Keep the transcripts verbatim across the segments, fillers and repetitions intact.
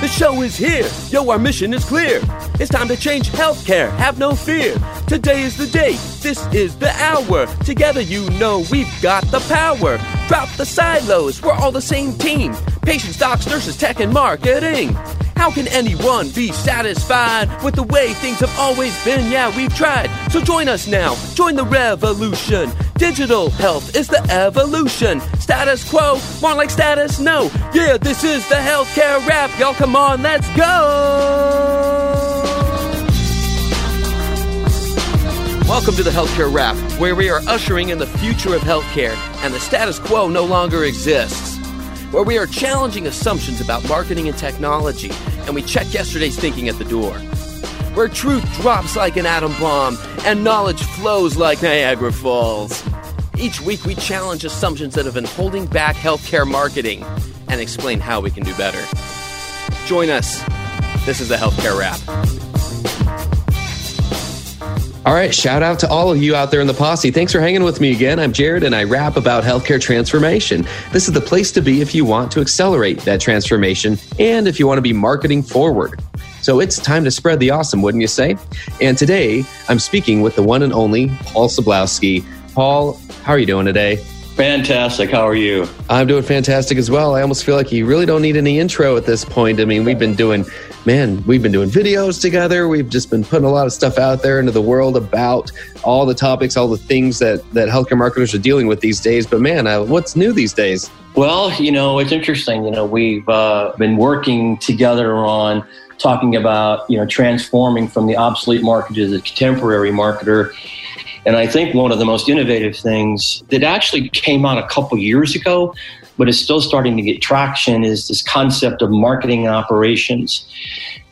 The show is here. Yo, our mission is clear. It's time to change healthcare. Have no fear. Today is the day. This is the hour. Together, you know we've got the power. Drop the silos. We're all the same team. Patients, docs, nurses, tech, and marketing. How can anyone be satisfied with the way things have always been? Yeah, we've tried. So join us now. Join the revolution. Digital health is the evolution. Status quo, more like status no. Yeah, this is the Healthcare Wrap. Y'all come on, let's go. Welcome to the Healthcare Wrap, where we are ushering in the future of healthcare and the status quo no longer exists. Where we are challenging assumptions about marketing and technology, and we check yesterday's thinking at the door. Where truth drops like an atom bomb, and knowledge flows like Niagara Falls. Each week we challenge assumptions that have been holding back healthcare marketing, and explain how we can do better. Join us. This is the Healthcare Wrap. All right, shout out to all of you out there in the posse. Thanks for hanging with me again. I'm Jared, and I rap about healthcare transformation. This is the place to be if you want to accelerate that transformation, and if you want to be marketing forward. So it's time to spread the awesome, wouldn't you say? And today, I'm speaking with the one and only Paul Soblowski. Paul, how are you doing today? Fantastic. How are you? I'm doing fantastic as well. I almost feel like you really don't need any intro at this point. I mean, we've been doing, man, we've been doing videos together. We've just been putting a lot of stuff out there into the world about all the topics, all the things that, that healthcare marketers are dealing with these days. But man, I, what's new these days? Well, you know, it's interesting. You know, we've uh, been working together on talking about, you know, transforming from the obsolete marketer to the contemporary marketer. And I think one of the most innovative things that actually came out a couple years ago, but is still starting to get traction, is this concept of marketing operations.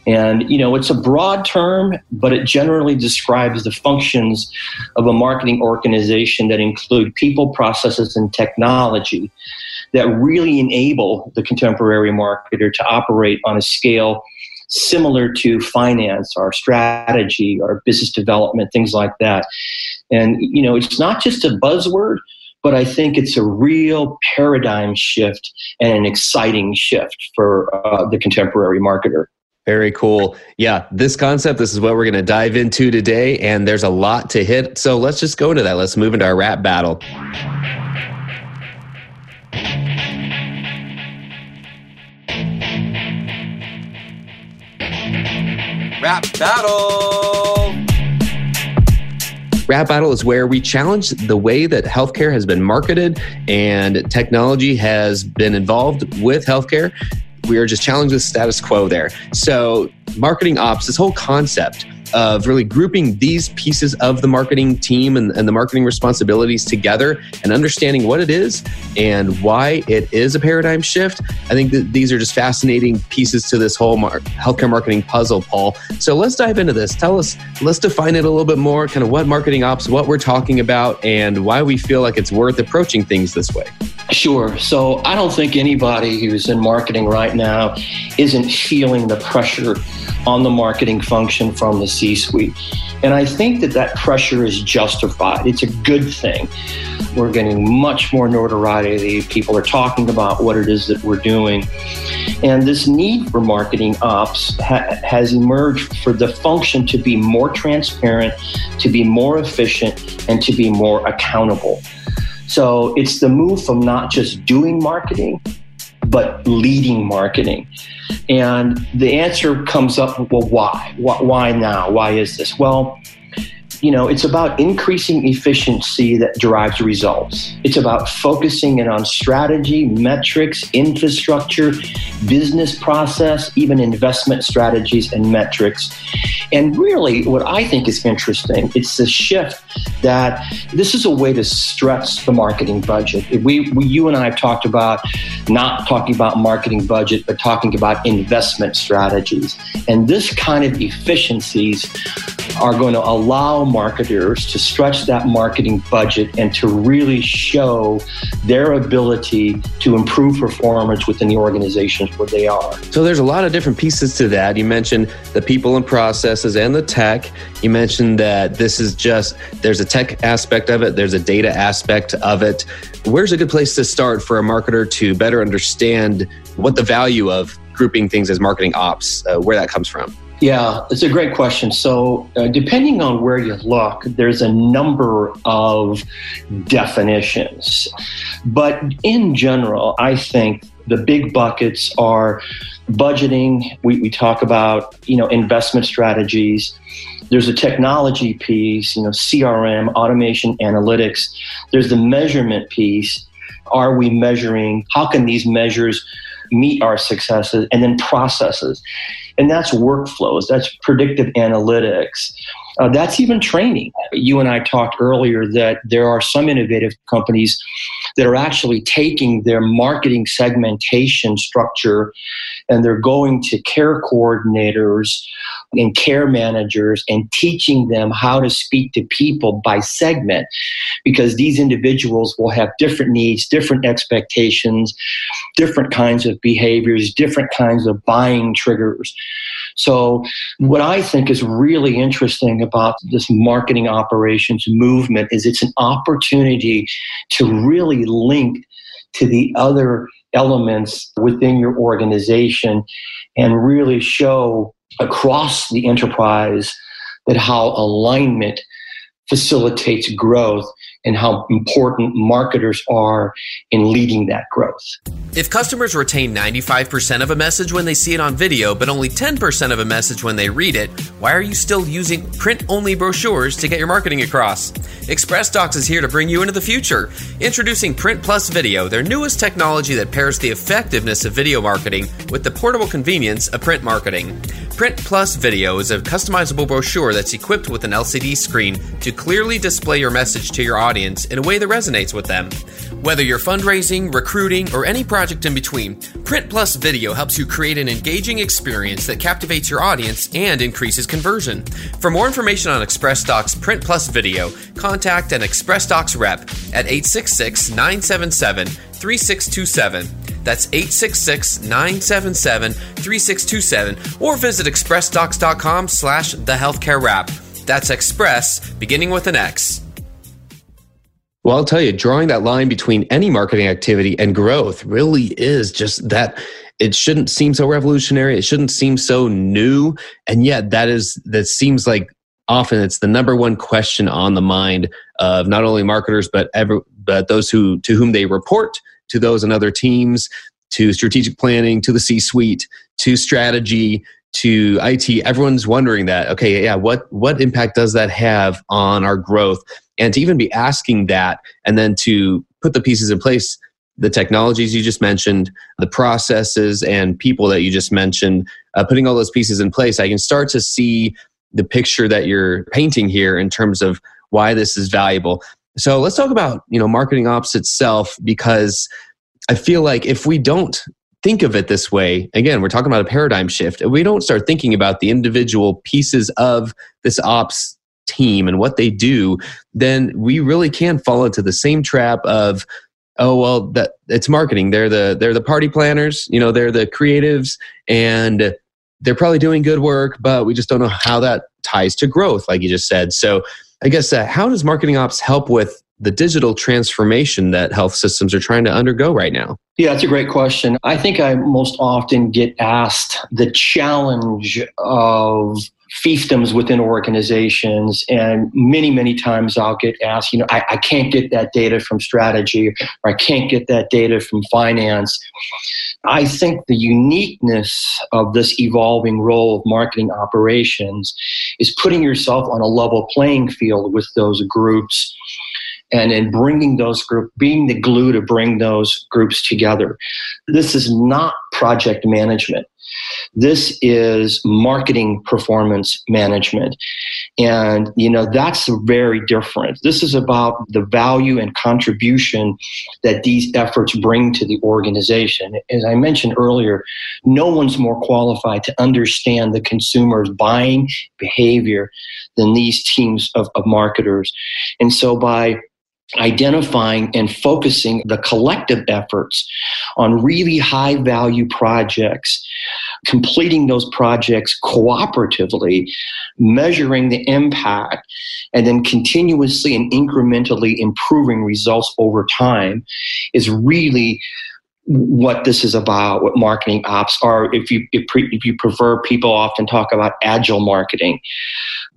And, you know, it's a broad term, but it generally describes the functions of a marketing organization that include people, processes, and technology that really enable the contemporary marketer to operate on a scale similar to finance, our strategy, our business development, things like that. And, you know, it's not just a buzzword, but I think it's a real paradigm shift and an exciting shift for uh, the contemporary marketer. Very cool. Yeah, this concept, this is what we're going to dive into today, and there's a lot to hit. So let's just go into that. Let's move into our rap battle. Rap Battle! Rap Battle is where we challenge the way that healthcare has been marketed and technology has been involved with healthcare. We are just challenging the status quo there. So marketing ops, this whole concept of really grouping these pieces of the marketing team and, and the marketing responsibilities together and understanding what it is and why it is a paradigm shift. I think that these are just fascinating pieces to this whole mar- healthcare marketing puzzle, Paul. So let's dive into this. Tell us, let's define it a little bit more, kind of what marketing ops, what we're talking about, and why we feel like it's worth approaching things this way. Sure. So I don't think anybody who's in marketing right now isn't feeling the pressure on the marketing function from the C-suite. And I think that that pressure is justified. It's a good thing. We're getting much more notoriety. People are talking about what it is that we're doing. And this need for marketing ops ha- has emerged for the function to be more transparent, to be more efficient, and to be more accountable. So it's the move from not just doing marketing, but leading marketing. And the answer comes up, well, why? Why now? Why is this? Well, you know, it's about increasing efficiency that drives results. It's about focusing in on strategy, metrics, infrastructure, business process, even investment strategies and metrics. And really, what I think is interesting, it's the shift that this is a way to stretch the marketing budget. We, we, you and I have talked about not talking about marketing budget, but talking about investment strategies. And this kind of efficiencies are going to allow marketers to stretch that marketing budget and to really show their ability to improve performance within the organizations where they are. So there's a lot of different pieces to that. You mentioned the people and processes and the tech. You mentioned that this is just, there's a tech aspect of it. There's a data aspect of it. Where's a good place to start for a marketer to better understand what the value of grouping things as marketing ops, uh, where that comes from? Yeah, it's a great question. So uh, depending on where you look, there's a number of definitions. But in general, I think the big buckets are budgeting. We, we talk about, you know, investment strategies. There's a technology piece, you know, C R M, automation, analytics. There's the measurement piece. Are we measuring? How can these measures meet our successes? And then processes. And that's workflows. That's predictive analytics. Uh, that's even training. You and I talked earlier that there are some innovative companies that are actually taking their marketing segmentation structure and they're going to care coordinators and care managers and teaching them how to speak to people by segment, because these individuals will have different needs, different expectations, different kinds of behaviors, different kinds of buying triggers. So what I think is really interesting about this marketing operations movement is it's an opportunity to really link to the other elements within your organization and really show across the enterprise that how alignment facilitates growth and how important marketers are in leading that growth. If customers retain ninety-five percent of a message when they see it on video, but only ten percent of a message when they read it, why are you still using print-only brochures to get your marketing across? Express Docs is here to bring you into the future. Introducing Print Plus Video, their newest technology that pairs the effectiveness of video marketing with the portable convenience of print marketing. Print Plus Video is a customizable brochure that's equipped with an L C D screen to clearly display your message to your audience in a way that resonates with them. Whether you're fundraising, recruiting, or any project in between, Print Plus Video helps you create an engaging experience that captivates your audience and increases conversion. For more information on Express Docs Print Plus Video, contact an Express Docs rep at eight six six, nine seven seven, three six two seven. That's eight six six, nine seven seven, three six two seven, or visit expressdocs.com slash the healthcare wrap. That's Express, beginning with an X. Well, I'll tell you, drawing that line between any marketing activity and growth really is just that. It shouldn't seem so revolutionary. It shouldn't seem so new. And yet that is, that seems like often it's the number one question on the mind of not only marketers, but every, but those who to whom they report, to those and other teams, to strategic planning, to the C-suite, to strategy, to I T. Everyone's wondering that, okay, yeah, what what impact does that have on our growth? And to even be asking that, and then to put the pieces in place, the technologies you just mentioned, the processes and people that you just mentioned, uh, putting all those pieces in place, I can start to see the picture that you're painting here in terms of why this is valuable. So let's talk about, you know, marketing ops itself, because I feel like if we don't think of it this way, again, we're talking about a paradigm shift. If we don't start thinking about the individual pieces of this ops team and what they do, then we really can fall into the same trap of, oh, well, that it's marketing. They're the they're the party planners, you know, they're the creatives, and they're probably doing good work, but we just don't know how that ties to growth, like you just said. So I guess, uh, how does marketing ops help with the digital transformation that health systems are trying to undergo right now? Yeah, that's a great question. I think I most often get asked the challenge of fiefdoms within organizations. And many, many times I'll get asked, you know, I, I can't get that data from strategy, or I can't get that data from finance. I think the uniqueness of this evolving role of marketing operations is putting yourself on a level playing field with those groups, and in bringing those groups, being the glue to bring those groups together. This is not project management. This is marketing performance management. And, you know, that's very different. This is about the value and contribution that these efforts bring to the organization. As I mentioned earlier, no one's more qualified to understand the consumer's buying behavior than these teams of, of marketers. And so by identifying and focusing the collective efforts on really high value projects, completing those projects cooperatively, measuring the impact, and then continuously and incrementally improving results over time is really what this is about, what marketing ops are. If you if, pre, if you prefer, people often talk about agile marketing.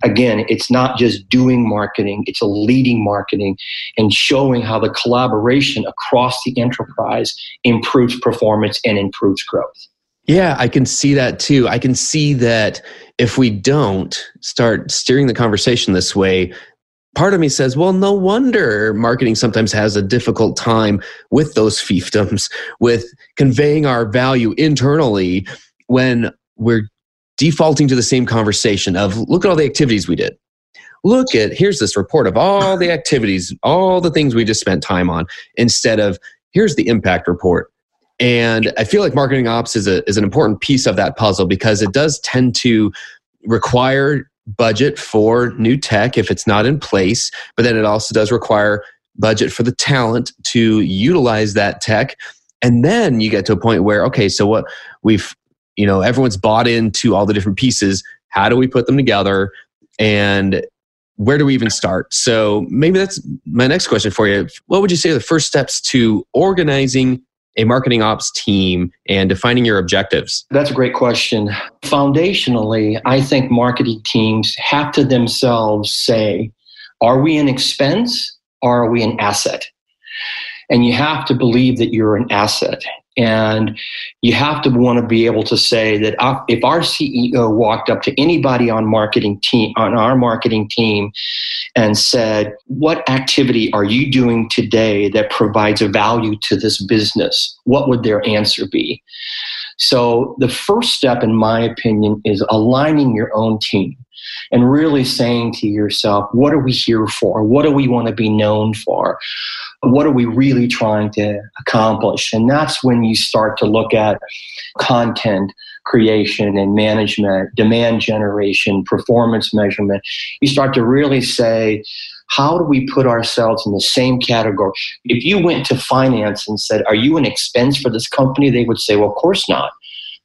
Again, it's not just doing marketing, it's a leading marketing and showing how the collaboration across the enterprise improves performance and improves growth. Yeah, I can see that too. I can see that if we don't start steering the conversation this way, part of me says, well, no wonder marketing sometimes has a difficult time with those fiefdoms, with conveying our value internally when we're defaulting to the same conversation of, look at all the activities we did. Look at, here's this report of all the activities, all the things we just spent time on, instead of, here's the impact report. And I feel like marketing ops is a is an important piece of that puzzle, because it does tend to require budget for new tech if it's not in place, but then it also does require budget for the talent to utilize that tech. And then you get to a point where, okay, so what we've, you know, everyone's bought into all the different pieces. How do we put them together? And where do we even start? So maybe that's my next question for you. What would you say are the first steps to organizing a marketing ops team and defining your objectives? That's a great question. Foundationally, I think marketing teams have to themselves say, are we an expense or are we an asset? And you have to believe that you're an asset. And you have to want to be able to say that if our C E O walked up to anybody on marketing team on our marketing team and said, what activity are you doing today that provides a value to this business? What would their answer be? So the first step, in my opinion, is aligning your own team and really saying to yourself, what are we here for? What do we want to be known for? What are we really trying to accomplish? And that's when you start to look at content creation and management, demand generation, performance measurement. You start to really say, how do we put ourselves in the same category? If you went to finance and said, are you an expense for this company? They would say, well, of course not.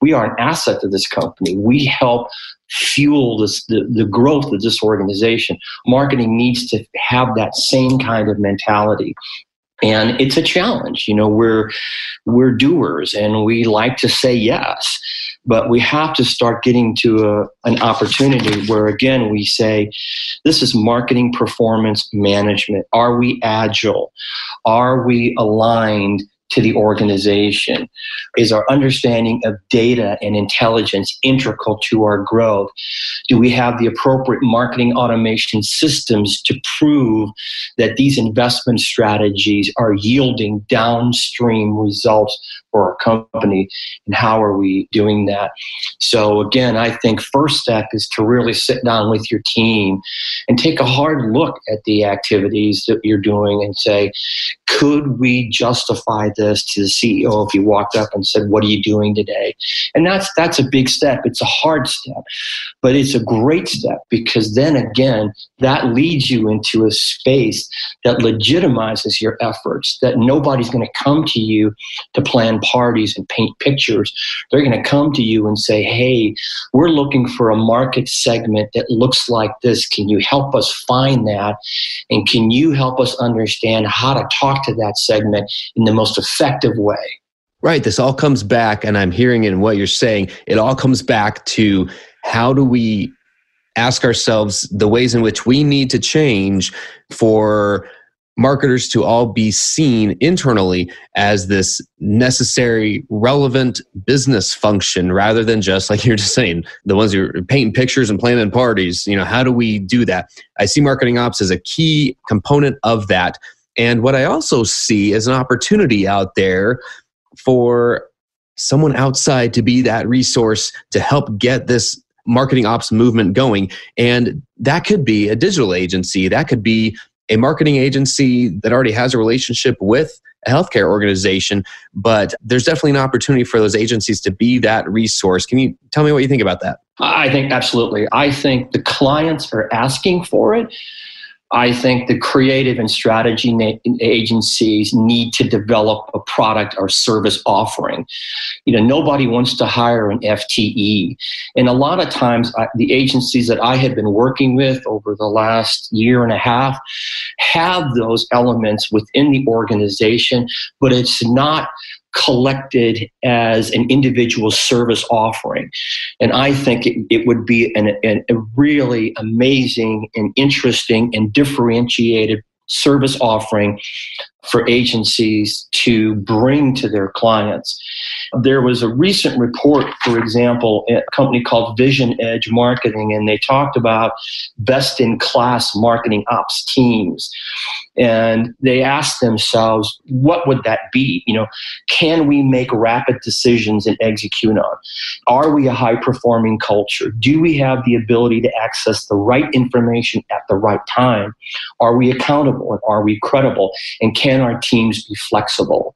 We are an asset to this company. We help fuel this, the, the growth of this organization. Marketing needs to have that same kind of mentality. And it's a challenge. You know, we're we're doers and we like to say yes, but we have to start getting to a, an opportunity where, again, we say, this is marketing performance management. Are we agile? Are we aligned to the organization? Is our understanding of data and intelligence integral to our growth? Do we have the appropriate marketing automation systems to prove that these investment strategies are yielding downstream results for our company? And how are we doing that? So again, I think first step is to really sit down with your team and take a hard look at the activities that you're doing and say, could we justify this to the C E O if you walked up and said, what are you doing today? And that's that's a big step. It's a hard step, but it's a great step, because then again, that leads you into a space that legitimizes your efforts, that nobody's going to come to you to plan parties and paint pictures. They're going to come to you and say, hey, we're looking for a market segment that looks like this. Can you help us find that? And can you help us understand how to talk to that segment in the most effective way? Right. This all comes back, and I'm hearing it in what you're saying. It all comes back to, how do we ask ourselves the ways in which we need to change for marketers to all be seen internally as this necessary, relevant business function, rather than just, like you're just saying, the ones who are painting pictures and planning parties. You know, how do we do that? I see marketing ops as a key component of that. And what I also see is an opportunity out there for someone outside to be that resource to help get this marketing ops movement going. And that could be a digital agency. That could be a marketing agency that already has a relationship with a healthcare organization. But there's definitely an opportunity for those agencies to be that resource. Can you tell me what you think about that? I think absolutely. I think the clients are asking for it. I think the creative and strategy na- agencies need to develop a product or service offering. You know, nobody wants to hire an F T E. And a lot of times, I, the agencies that I had been working with over the last year and a half have those elements within the organization, but it's not collected as an individual service offering. And I think it, it would be an, an, a really amazing and interesting and differentiated service offering for agencies to bring to their clients. There was a recent report, for example, a company called Vision Edge Marketing, and they talked about best-in-class marketing ops teams. And they asked themselves, what would that be? You know, can we make rapid decisions and execute on? Are we a high-performing culture? Do we have the ability to access the right information at the right time? Are we accountable and are we credible? And can our teams be flexible?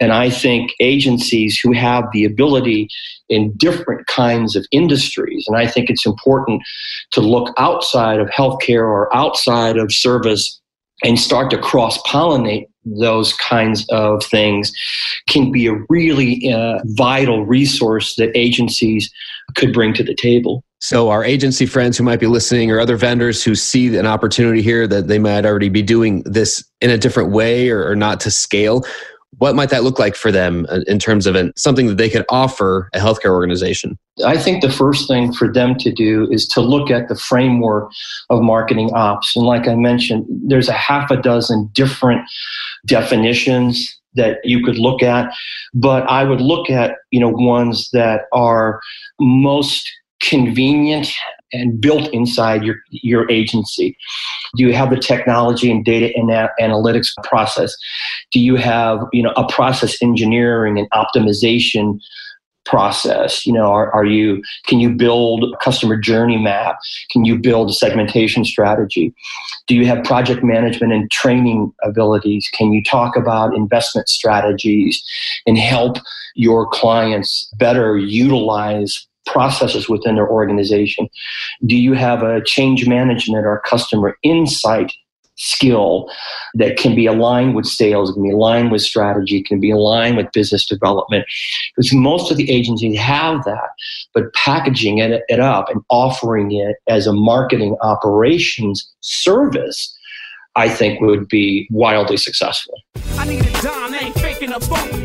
And I think agencies who have the ability in different kinds of industries, and I think it's important to look outside of healthcare or outside of service and start to cross-pollinate those kinds of things, can be a really uh, vital resource that agencies could bring to the table. So our agency friends who might be listening, or other vendors who see an opportunity here that they might already be doing this in a different way, or, or not to scale, what might that look like for them in terms of an, something that they could offer a healthcare organization? I think the first thing for them to do is to look at the framework of marketing ops. And like I mentioned, there's a half a dozen different definitions that you could look at, but I would look at, you know, ones that are most convenient and built inside your, your agency. Do you have the technology and data and analytics process? Do you have, you know, a process engineering and optimization process? You know, are, are you, can you build a customer journey map? Can you build a segmentation strategy? Do you have project management and training abilities? Can you talk about investment strategies and help your clients better utilize processes within their organization? Do you have a change management or customer insight skill that can be aligned with sales, can be aligned with strategy, can be aligned with business development? Because most of the agencies have that, but packaging it, it up and offering it as a marketing operations service, I think would be wildly successful. I need a dime, I ain't faking a bone.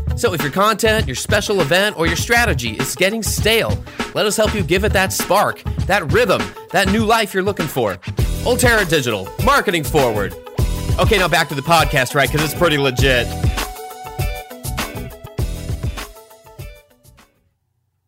So if your content, your special event, or your strategy is getting stale, let us help you give it that spark, that rhythm, that new life you're looking for. Alterra Digital, marketing forward. Okay, now back to the podcast, right? Because it's pretty legit.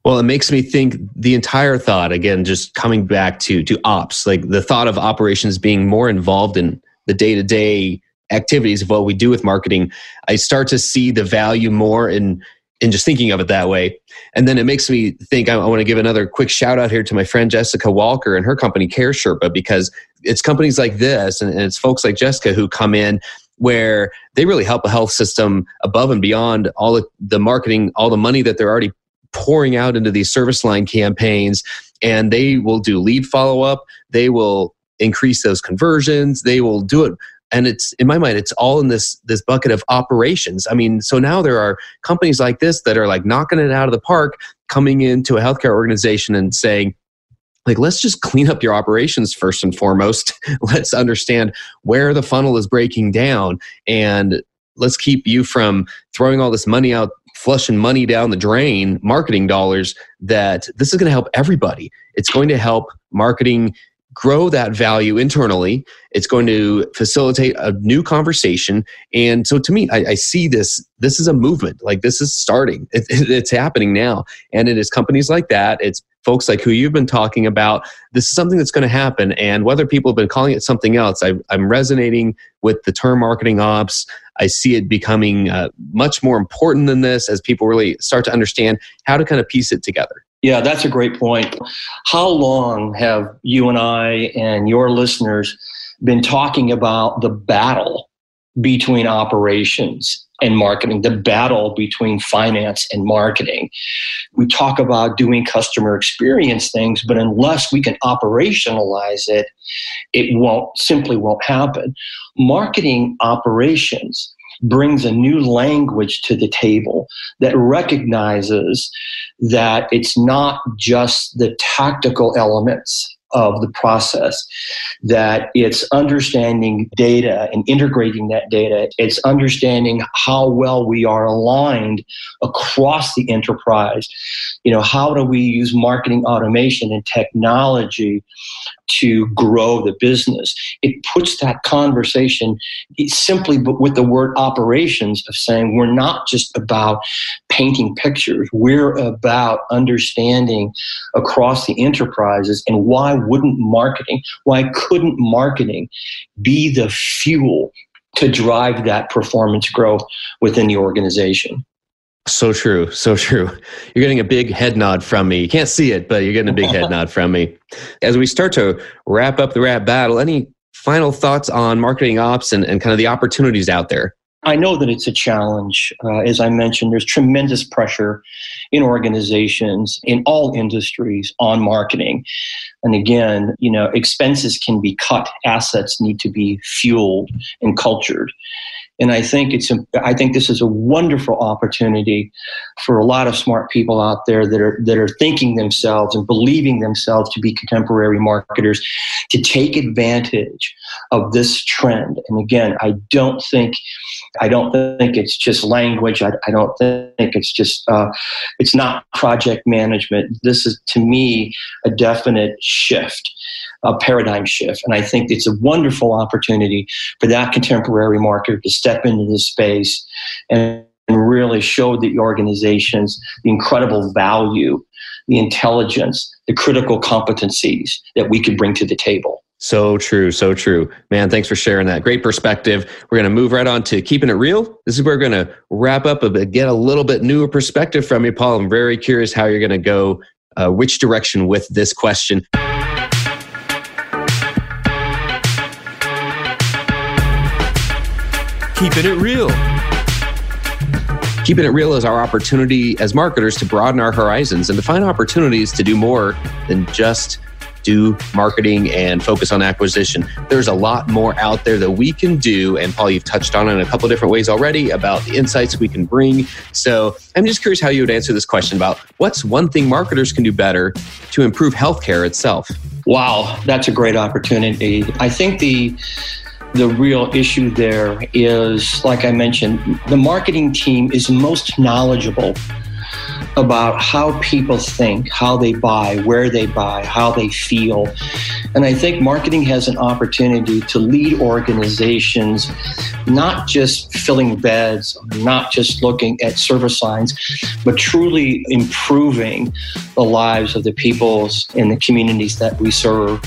Well, it makes me think the entire thought, again, just coming back to to ops, like the thought of operations being more involved in the day-to-day activities of what we do with marketing, I start to see the value more in in just thinking of it that way. And then it makes me think, I, I want to give another quick shout out here to my friend Jessica Walker and her company CareSherpa, because it's companies like this and, and it's folks like Jessica who come in where they really help a health system above and beyond all the, the marketing, all the money that they're already pouring out into these service line campaigns. And they will do lead follow-up. They will increase those conversions. They will do it. And it's, in my mind, it's all in this this bucket of operations. I mean, so now there are companies like this that are like knocking it out of the park, coming into a healthcare organization and saying, like, let's just clean up your operations first and foremost. Let's understand where the funnel is breaking down. And let's keep you from throwing all this money out, flushing money down the drain, marketing dollars, that this is going to help everybody. It's going to help marketing grow that value internally. It's going to facilitate a new conversation. And so to me, I, I see this, this is a movement. Like this is starting. It, it, it's happening now. And it is companies like that. It's folks like who you've been talking about. This is something that's going to happen. And whether people have been calling it something else, I, I'm resonating with the term marketing ops. I see it becoming uh, much more important than this as people really start to understand how to kind of piece it together. Yeah, that's a great point. How long have you and I and your listeners been talking about the battle between operations and marketing, the battle between finance and marketing? We talk about doing customer experience things, but unless we can operationalize it, it won't simply won't happen. Marketing operations brings a new language to the table that recognizes that it's not just the tactical elements of the process, that it's understanding data and integrating that data. It's understanding how well we are aligned across the enterprise. You know, how do we use marketing automation and technology to grow the business? It puts that conversation simply but with the word operations of saying we're not just about painting pictures. We're about understanding across the enterprises, and why wouldn't marketing, why couldn't marketing be the fuel to drive that performance growth within the organization? So true. So true. You're getting a big head nod from me. You can't see it, but you're getting a big head nod from me. As we start to wrap up the wrap battle, any final thoughts on marketing ops and, and kind of the opportunities out there? I know that it's a challenge. Uh, as I mentioned, there's tremendous pressure in organizations, in all industries, on marketing. And again, you know, expenses can be cut, assets need to be fueled and cultured. And I think it's I think this is a wonderful opportunity for a lot of smart people out there that are that are thinking themselves and believing themselves to be contemporary marketers to take advantage of this trend. And again, I don't think I don't think it's just language. I, I don't think it's just uh, it's not project management. This is, to me, a definite shift. A paradigm shift. And I think it's a wonderful opportunity for that contemporary marketer to step into this space and really show the organizations the incredible value, the intelligence, the critical competencies that we could bring to the table. So true. So true. Man, thanks for sharing that. Great perspective. We're going to move right on to keeping it real. This is where we're going to wrap up a bit, get a little bit newer perspective from you, Paul. I'm very curious how you're going to go, uh, which direction with this question. Keeping it real. Keeping it real is our opportunity as marketers to broaden our horizons and to find opportunities to do more than just do marketing and focus on acquisition. There's a lot more out there that we can do. And Paul, you've touched on it in a couple of different ways already about the insights we can bring. So I'm just curious how you would answer this question about what's one thing marketers can do better to improve healthcare itself? Wow, that's a great opportunity. I think the The real issue there is, like I mentioned, the marketing team is most knowledgeable about how people think, how they buy, where they buy, how they feel. And I think marketing has an opportunity to lead organizations, not just filling beds, not just looking at service lines, but truly improving the lives of the peoples and the communities that we serve.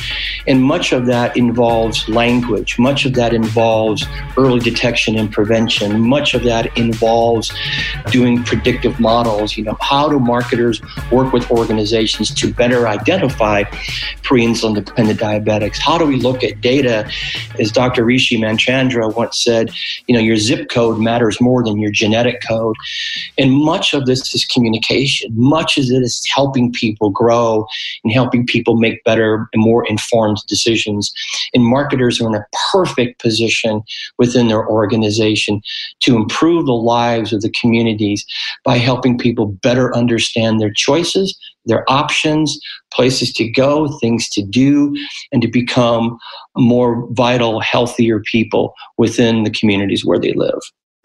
And much of that involves language. Much of that involves early detection and prevention. Much of that involves doing predictive models. You know, how do marketers work with organizations to better identify pre-insulin dependent diabetics? How do we look at data? As Doctor Rishi Manchandra once said, you know, your zip code matters more than your genetic code. And much of this is communication. Much of it is helping people grow and helping people make better and more informed decisions. And marketers are in a perfect position within their organization to improve the lives of the communities by helping people better understand their choices, their options, places to go, things to do, and to become more vital, healthier people within the communities where they live.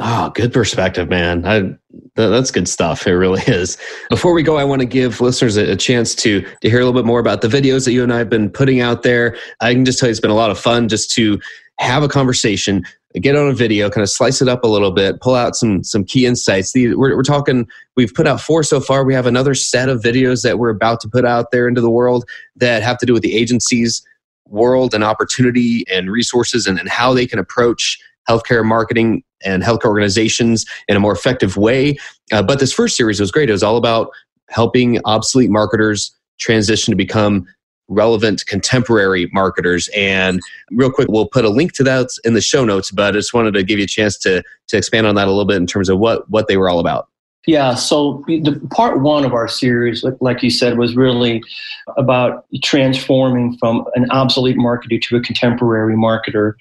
Oh, good perspective, man. I, th- that's good stuff. It really is. Before we go, I want to give listeners a, a chance to, to hear a little bit more about the videos that you and I have been putting out there. I can just tell you it's been a lot of fun just to have a conversation, get on a video, kind of slice it up a little bit, pull out some some key insights. The, we're, we're talking, we've put out four so far. We have another set of videos that we're about to put out there into the world that have to do with the agency's world and opportunity and resources and, and how they can approach healthcare marketing and healthcare organizations in a more effective way. Uh, but this first series was great. It was all about helping obsolete marketers transition to become relevant contemporary marketers. And real quick, we'll put a link to that in the show notes, but I just wanted to give you a chance to to expand on that a little bit in terms of what, what they were all about. Yeah, so the part one of our series, like you said, was really about transforming from an obsolete marketer to a contemporary marketer.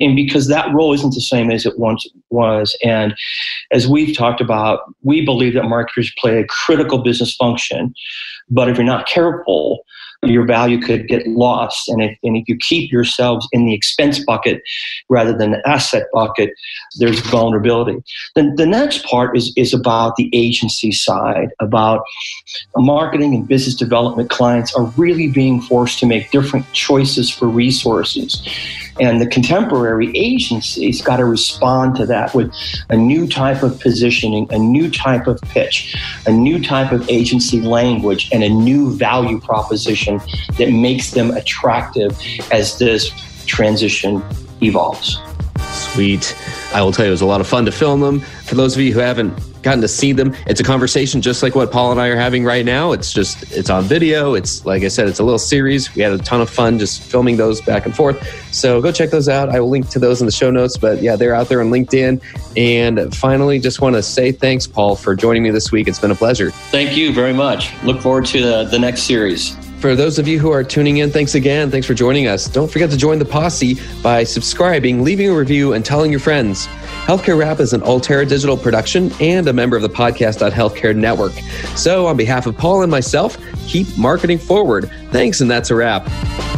And because that role isn't the same as it once was. And as we've talked about, we believe that marketers play a critical business function. But if you're not careful, your value could get lost. And if, and if you keep yourselves in the expense bucket rather than the asset bucket, there's vulnerability. Then the next part is, is about the agency side, about marketing and business development. Clients are really being forced to make different choices for resources. And the contemporary agency's got to respond to that with a new type of positioning, a new type of pitch, a new type of agency language, and a new value proposition that makes them attractive as this transition evolves. Sweet. I will tell you, it was a lot of fun to film them. For those of you who haven't gotten to see them, it's a conversation just like what Paul and I are having right now. It's just, it's on video. It's, like I said, it's a little series. We had a ton of fun just filming those back and forth. So go check those out. I will link to those in the show notes, but yeah, they're out there on LinkedIn. And finally, just want to say thanks, Paul, for joining me this week. It's been a pleasure. Thank you very much. Look forward to the, the next series. For those of you who are tuning in, thanks again. Thanks for joining us. Don't forget to join the posse by subscribing, leaving a review, and telling your friends. Healthcare Wrap is an Alterra Digital production and a member of the Podcast.Healthcare Network. So on behalf of Paul and myself, keep marketing forward. Thanks, and that's a wrap.